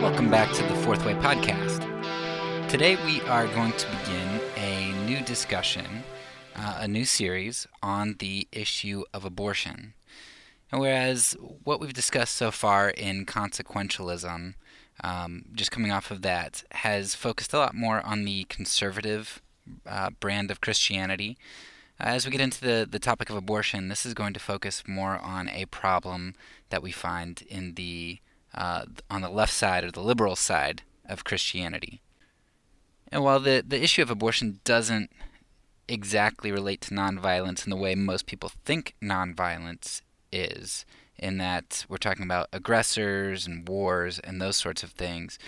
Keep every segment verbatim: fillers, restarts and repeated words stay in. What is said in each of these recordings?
Welcome back to the Fourth Way Podcast. Today we are going to begin a new discussion, uh, a new series on the issue of abortion. And whereas what we've discussed so far in consequentialism, um, just coming off of that, has focused a lot more on the conservative uh, brand of Christianity. As we get into the, the topic of abortion, this is going to focus more on a problem that we find in the uh, on the left side or the liberal side of Christianity. And while the, the issue of abortion doesn't exactly relate to nonviolence in the way most people think nonviolence is, in that we're talking about aggressors and wars and those sorts of things,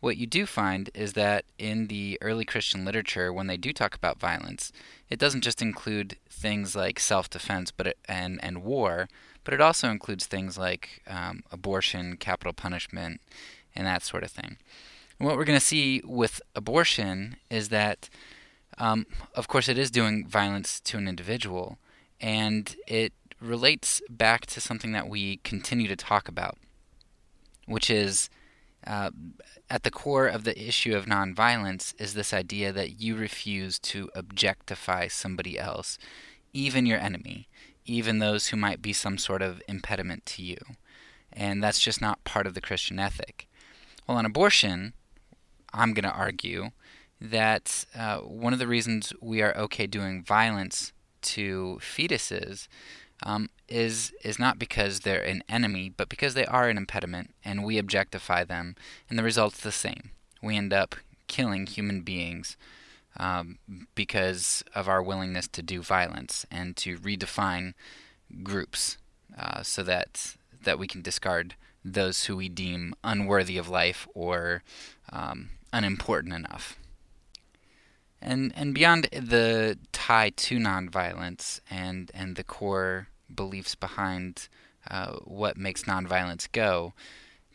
what you do find is that in the early Christian literature, when they do talk about violence, it doesn't just include things like self-defense but it, and, and war, but it also includes things like um, abortion, capital punishment, and that sort of thing. And what we're going to see with abortion is that, um, of course, it is doing violence to an individual, and it relates back to something that we continue to talk about, which is Uh, at the core of the issue of nonviolence is this idea that you refuse to objectify somebody else, even your enemy, even those who might be some sort of impediment to you. And that's just not part of the Christian ethic. Well, on abortion, I'm going to argue that uh, one of the reasons we are okay doing violence to fetuses Um, is is not because they're an enemy, but because they are an impediment, and we objectify them, and the result's the same. We end up killing human beings um, because of our willingness to do violence and to redefine groups uh, so that that we can discard those who we deem unworthy of life or um, unimportant enough. And and beyond the tie to nonviolence and, and the core beliefs behind uh, what makes nonviolence go,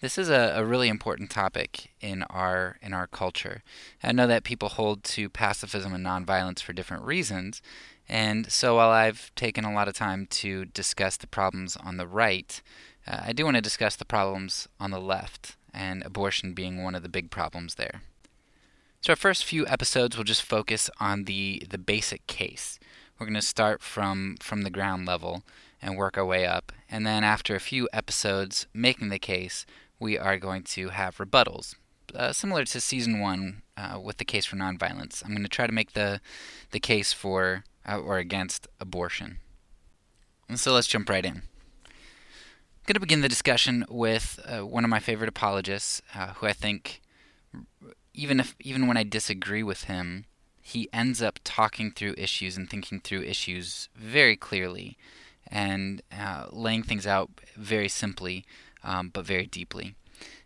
this is a, a really important topic in our in our culture. I know that people hold to pacifism and nonviolence for different reasons, and so while I've taken a lot of time to discuss the problems on the right, uh, I do want to discuss the problems on the left, and abortion being one of the big problems there. So our first few episodes will just focus on the, the basic case. We're going to start from, from the ground level and work our way up. And then after a few episodes making the case, we are going to have rebuttals. Uh, similar to Season one uh, with the case for nonviolence. I'm going to try to make the, the case for uh, or against abortion. And so let's jump right in. I'm going to begin the discussion with uh, one of my favorite apologists, uh, who I think... Even if, even when I disagree with him, he ends up talking through issues and thinking through issues very clearly and uh, laying things out very simply um, but very deeply.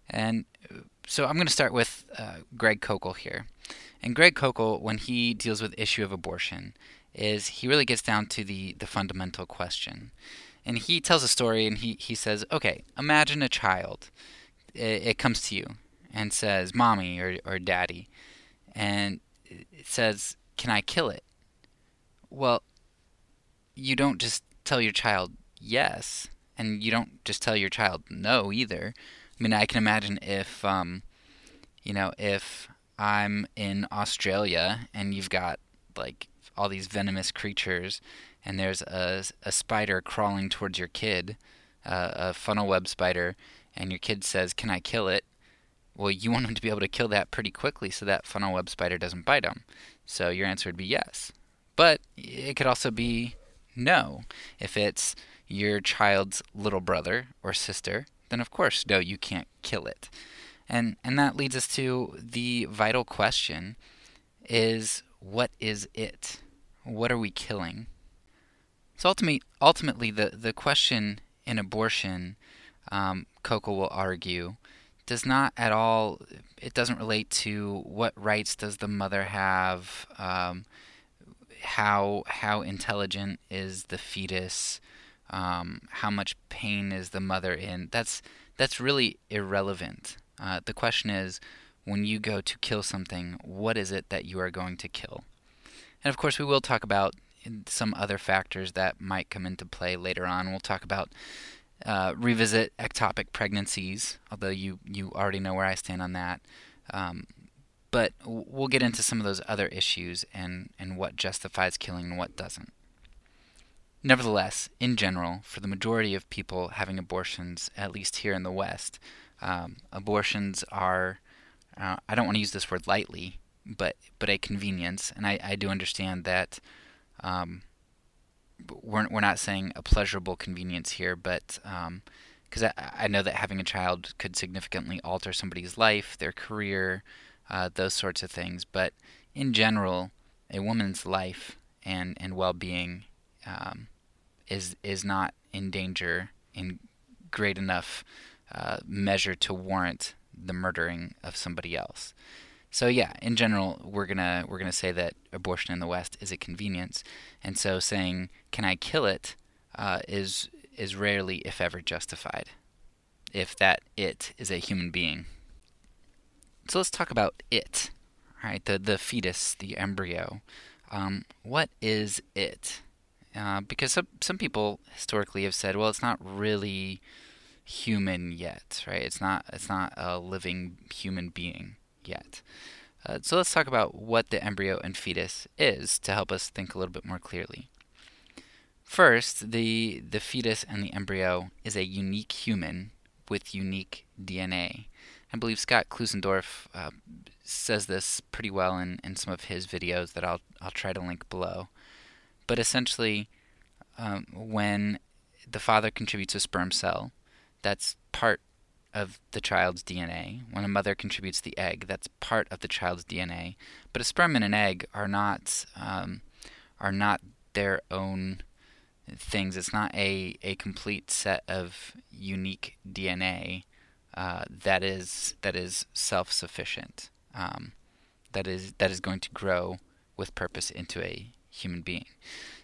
And so I'm going to start with uh, Greg Koukl here. And Greg Koukl, when he deals with the issue of abortion, is he really gets down to the, the fundamental question. And he tells a story and he, he says, okay, imagine a child. It, it comes to you and says, Mommy or, or Daddy, and it says, can I kill it? Well, you don't just tell your child yes, and you don't just tell your child no either. I mean, I can imagine if, um, you know, if I'm in Australia and you've got, like, all these venomous creatures, and there's a, a spider crawling towards your kid, uh, a funnel web spider, and your kid says, can I kill it? Well, you want them to be able to kill that pretty quickly so that funnel web spider doesn't bite them. So your answer would be yes. But it could also be no. If it's your child's little brother or sister, then of course, no, you can't kill it. And and that leads us to the vital question is, what is it? What are we killing? So ultimately, ultimately the, the question in abortion, um, Koukl will argue, does not at all, it doesn't relate to what rights does the mother have, um, how how intelligent is the fetus, um, how much pain is the mother in. That's that's really irrelevant. Uh, the question is, when you go to kill something, what is it that you are going to kill? And of course we will talk about some other factors that might come into play later on. We'll talk about uh, revisit ectopic pregnancies, although you, you already know where I stand on that. Um, but we'll get into some of those other issues and, and what justifies killing and what doesn't. Nevertheless, in general, for the majority of people having abortions, at least here in the West, um, abortions are, uh, I don't want to use this word lightly, but but a convenience. And I, I do understand that um, we're, we're not saying a pleasurable convenience here, but um, because I, I know that having a child could significantly alter somebody's life, their career, uh, those sorts of things. But in general, a woman's life and, and well-being um, is is not in danger in great enough uh, measure to warrant the murdering of somebody else. So yeah, in general, we're gonna we're gonna say that abortion in the West is a convenience, and so saying "can I kill it?" uh, is is rarely, if ever, justified, if that it is a human being. So let's talk about it, all right? The the fetus, the embryo. Um, what is it? Uh, because some some people historically have said, well, it's not really human yet, right? It's not it's not a living human being yet. Uh, so let's talk about what the embryo and fetus is to help us think a little bit more clearly. First, the the fetus and the embryo is a unique human with unique D N A. I believe Scott Klusendorf uh, says this pretty well in, in some of his videos that I'll I'll try to link below. But essentially, um, when the father contributes a sperm cell, that's part of the child's D N A. When a mother contributes the egg, that's part of the child's D N A. But a sperm and an egg are not um, are not their own things. It's not a, a complete set of unique D N A uh, that is that is self-sufficient. Um, that is that is going to grow with purpose into a human being.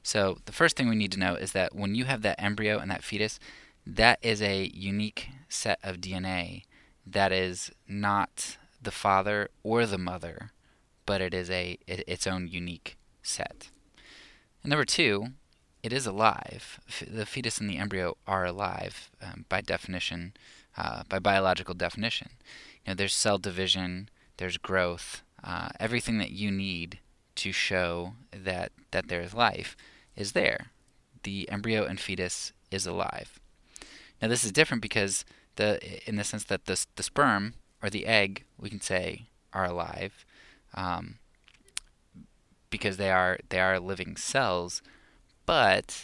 So the first thing we need to know is that when you have that embryo and that fetus, that is a unique set of D N A that is not the father or the mother, but it is a it, its own unique set. And number two, it is alive. F- the fetus and the embryo are alive um, by definition, uh, by biological definition. You know, there's cell division, there's growth, uh, everything that you need to show that that there is life is there. The embryo and fetus is alive. Now this is different because the in the sense that the the sperm or the egg, we can say, are alive, um, because they are they are living cells, but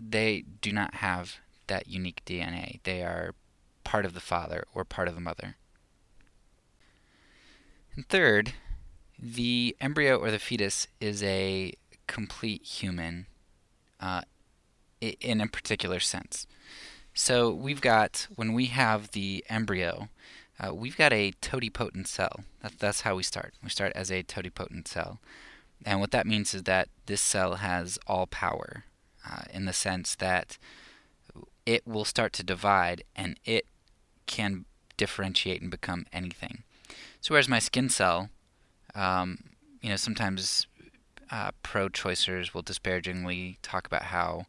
they do not have that unique D N A. They are part of the father or part of the mother. And third, the embryo or the fetus is a complete human uh, in a particular sense. So we've got, when we have the embryo, uh, we've got a totipotent cell. That, that's how we start. We start as a totipotent cell. And what that means is that this cell has all power uh, in the sense that it will start to divide and it can differentiate and become anything. So whereas my skin cell, Um, you know, sometimes uh, pro-choicers will disparagingly talk about how,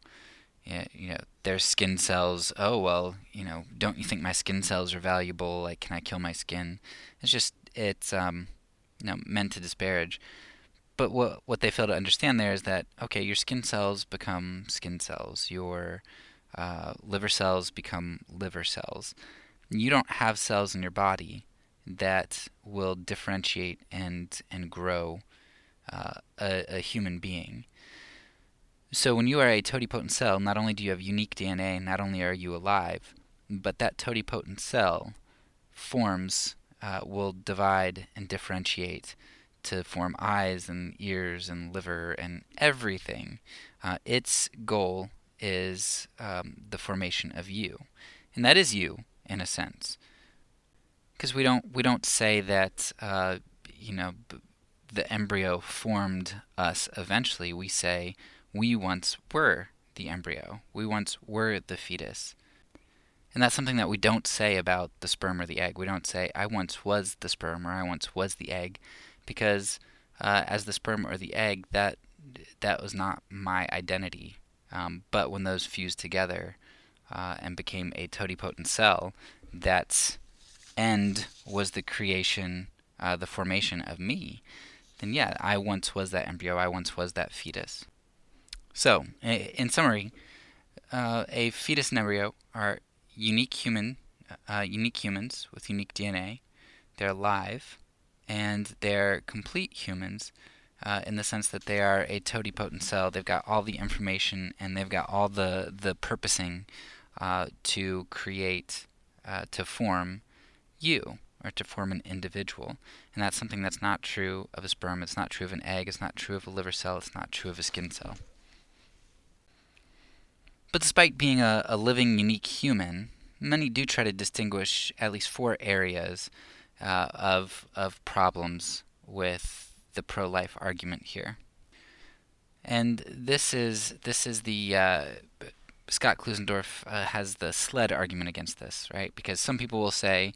you know, their skin cells, oh, well, you know, don't you think my skin cells are valuable? Like, can I kill my skin? It's just, it's, um, you know, meant to disparage. But what what they fail to understand there is that, okay, your skin cells become skin cells. Your uh, liver cells become liver cells. You don't have cells in your body that will differentiate and and grow uh, a, a human being. So when you are a totipotent cell, not only do you have unique D N A, not only are you alive, but that totipotent cell forms, uh, will divide and differentiate to form eyes and ears and liver and everything. Uh, its goal is um, the formation of you. And that is you, in a sense. Because we don't we don't say that uh, you know b- the embryo formed us eventually. We say we once were the embryo. We once were the fetus, and that's something that we don't say about the sperm or the egg. We don't say I once was the sperm or I once was the egg, because uh, as the sperm or the egg, that that was not my identity. Um, but when those fused together uh, and became a totipotent cell, that's end was the creation, uh, the formation of me, then yeah, I once was that embryo, I once was that fetus. So, in summary, uh, a fetus and embryo are unique human, uh, unique humans with unique D N A. They're live, and they're complete humans uh, in the sense that they are a totipotent cell. They've got all the information, and they've got all the, the purposing uh, to create, uh, to form you, or to form an individual. And that's something that's not true of a sperm, it's not true of an egg, it's not true of a liver cell, it's not true of a skin cell. But despite being a, a living, unique human, many do try to distinguish at least four areas uh, of of problems with the pro-life argument here. And this is this is the uh, Scott Klusendorf uh, has the SLED argument against this, right? Because some people will say,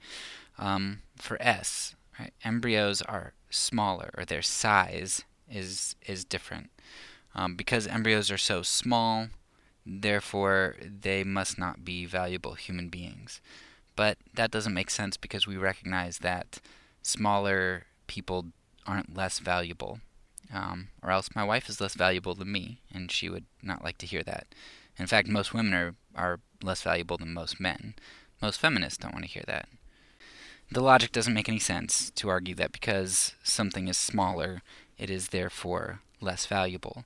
um, for S, right, embryos are smaller, or their size is is different, um, because embryos are so small. Therefore, they must not be valuable human beings. But that doesn't make sense because we recognize that smaller people aren't less valuable, um, or else my wife is less valuable than me, and she would not like to hear that. In fact, most women are, are less valuable than most men. Most feminists don't want to hear that. The logic doesn't make any sense to argue that because something is smaller, it is therefore less valuable.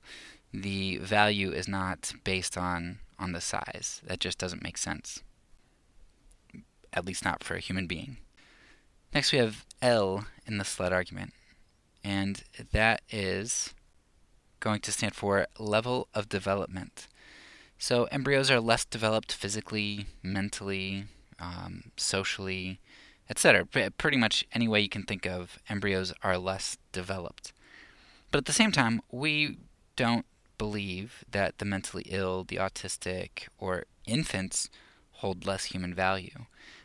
The value is not based on, on the size. That just doesn't make sense. At least not for a human being. Next we have L in the SLED argument. And that is going to stand for level of development. So embryos are less developed physically, mentally, um, socially, et cetera. Pretty much any way you can think of, embryos are less developed. But at the same time, we don't believe that the mentally ill, the autistic, or infants hold less human value.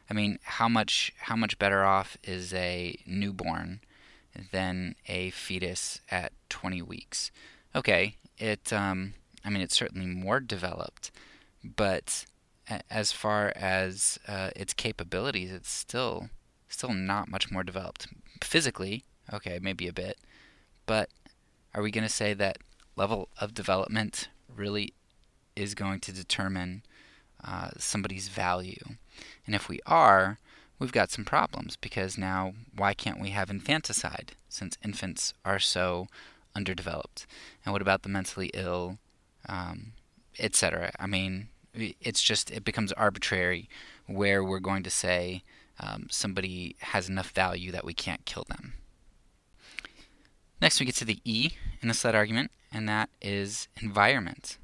I mean, how much how much better off is a newborn than a fetus at twenty weeks? Okay, it um, I mean it's certainly more developed, but a- as far as uh, its capabilities, it's still still not much more developed physically. Okay, maybe a bit, but are we going to say that level of development really is going to determine uh, somebody's value? And if we are, we've got some problems, because now why can't we have infanticide since infants are so underdeveloped? And what about the mentally ill, um, et cetera? I mean, it's just, it becomes arbitrary where we're going to say um, somebody has enough value that we can't kill them. Next we get to the E in the SLED argument, and that is environment.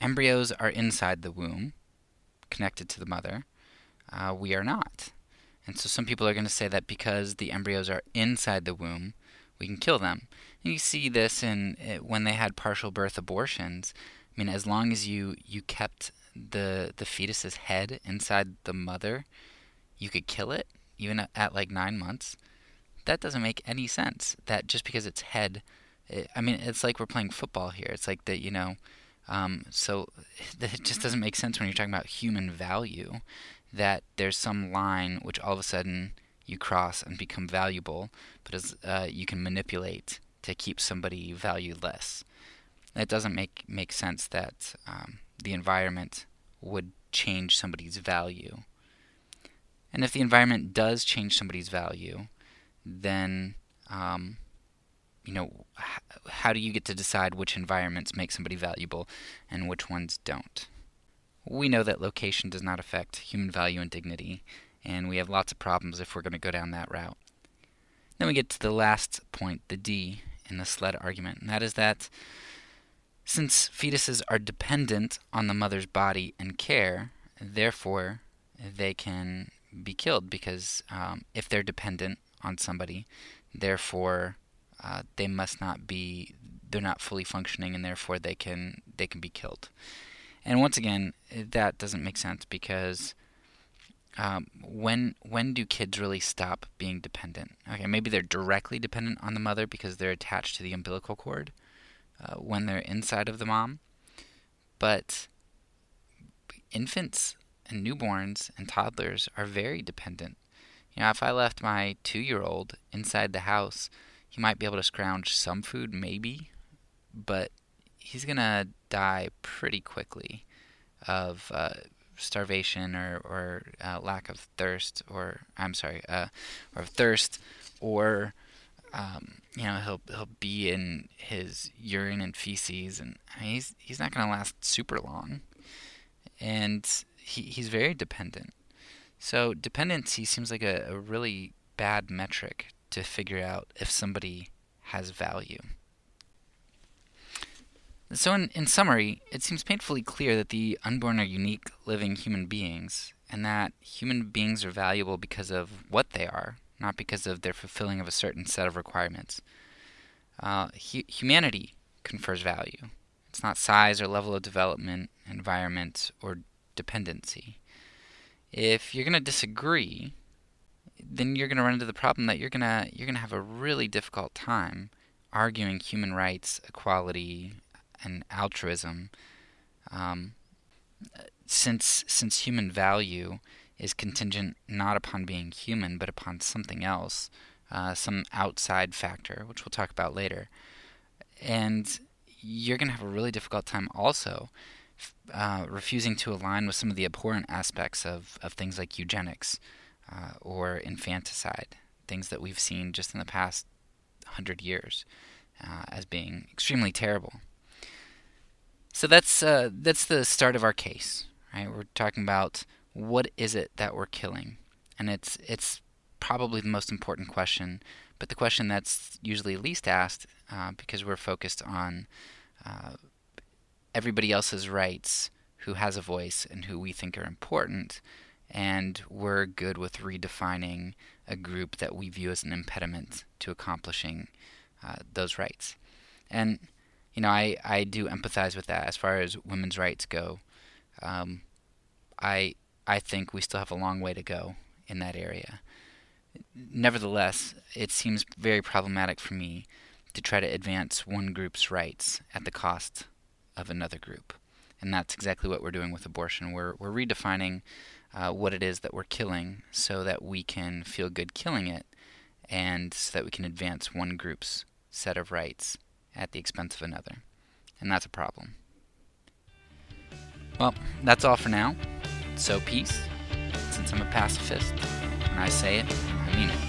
Embryos are inside the womb, connected to the mother. Uh, we are not. And so some people are going to say that because the embryos are inside the womb, we can kill them. And you see this in uh, when they had partial birth abortions. I mean, as long as you, you kept the, the fetus's head inside the mother, you could kill it, even at, at like nine months. That doesn't make any sense, that just because it's head, it, I mean, it's like we're playing football here. It's like that, you know, um, so it just doesn't make sense when you're talking about human value, that there's some line which all of a sudden you cross and become valuable, but as, uh, you can manipulate to keep somebody valueless. It doesn't make, make sense that um, the environment would change somebody's value. And if the environment does change somebody's value, then, um, you know, h- how do you get to decide which environments make somebody valuable and which ones don't? We know that location does not affect human value and dignity, and we have lots of problems if we're going to go down that route. Then we get to the last point, the D, in the SLED argument, and that is that since fetuses are dependent on the mother's body and care, therefore they can be killed because um, if they're dependent on somebody, therefore uh, they must not be, they're not fully functioning, and therefore they can they can be killed. And once again, that doesn't make sense, because um, when when do kids really stop being dependent? Okay, maybe they're directly dependent on the mother because they're attached to the umbilical cord, uh, when they're inside of the mom. But infants and newborns and toddlers are very dependent. You know, if I left my two-year-old inside the house, he might be able to scrounge some food, maybe, but he's going to die pretty quickly of uh, starvation or, or uh, lack of thirst or, I'm sorry, uh, or thirst or, um, you know, he'll he'll be in his urine and feces, and I mean, he's, he's not going to last super long. And he he's very dependent. So dependency seems like a, a really bad metric to figure out if somebody has value. So in, in summary, it seems painfully clear that the unborn are unique living human beings, and that human beings are valuable because of what they are, not because of their fulfilling of a certain set of requirements. Uh, hu- humanity confers value. It's not size or level of development, environment, or dependency. If you're going to disagree, then you're going to run into the problem that you're going to you're going to have a really difficult time arguing human rights, equality, and altruism, um, since since human value is contingent not upon being human, but upon something else, uh, some outside factor, which we'll talk about later. And you're going to have a really difficult time also Uh, refusing to align with some of the abhorrent aspects of, of things like eugenics uh, or infanticide, things that we've seen just in the past hundred years uh, as being extremely terrible. So that's uh, that's the start of our case, right? We're talking about what is it that we're killing, and it's it's probably the most important question, but the question that's usually least asked uh, because we're focused on Uh, everybody else's rights who has a voice and who we think are important, and we're good with redefining a group that we view as an impediment to accomplishing uh, those rights. And, you know, I, I do empathize with that as far as women's rights go. Um, I I think we still have a long way to go in that area. Nevertheless, it seems very problematic for me to try to advance one group's rights at the cost of another group, and that's exactly what we're doing with abortion. We're we're redefining uh, what it is that we're killing, so that we can feel good killing it, and so that we can advance one group's set of rights at the expense of another, and that's a problem. Well, that's all for now. So peace. Since I'm a pacifist, and I say it, I mean it.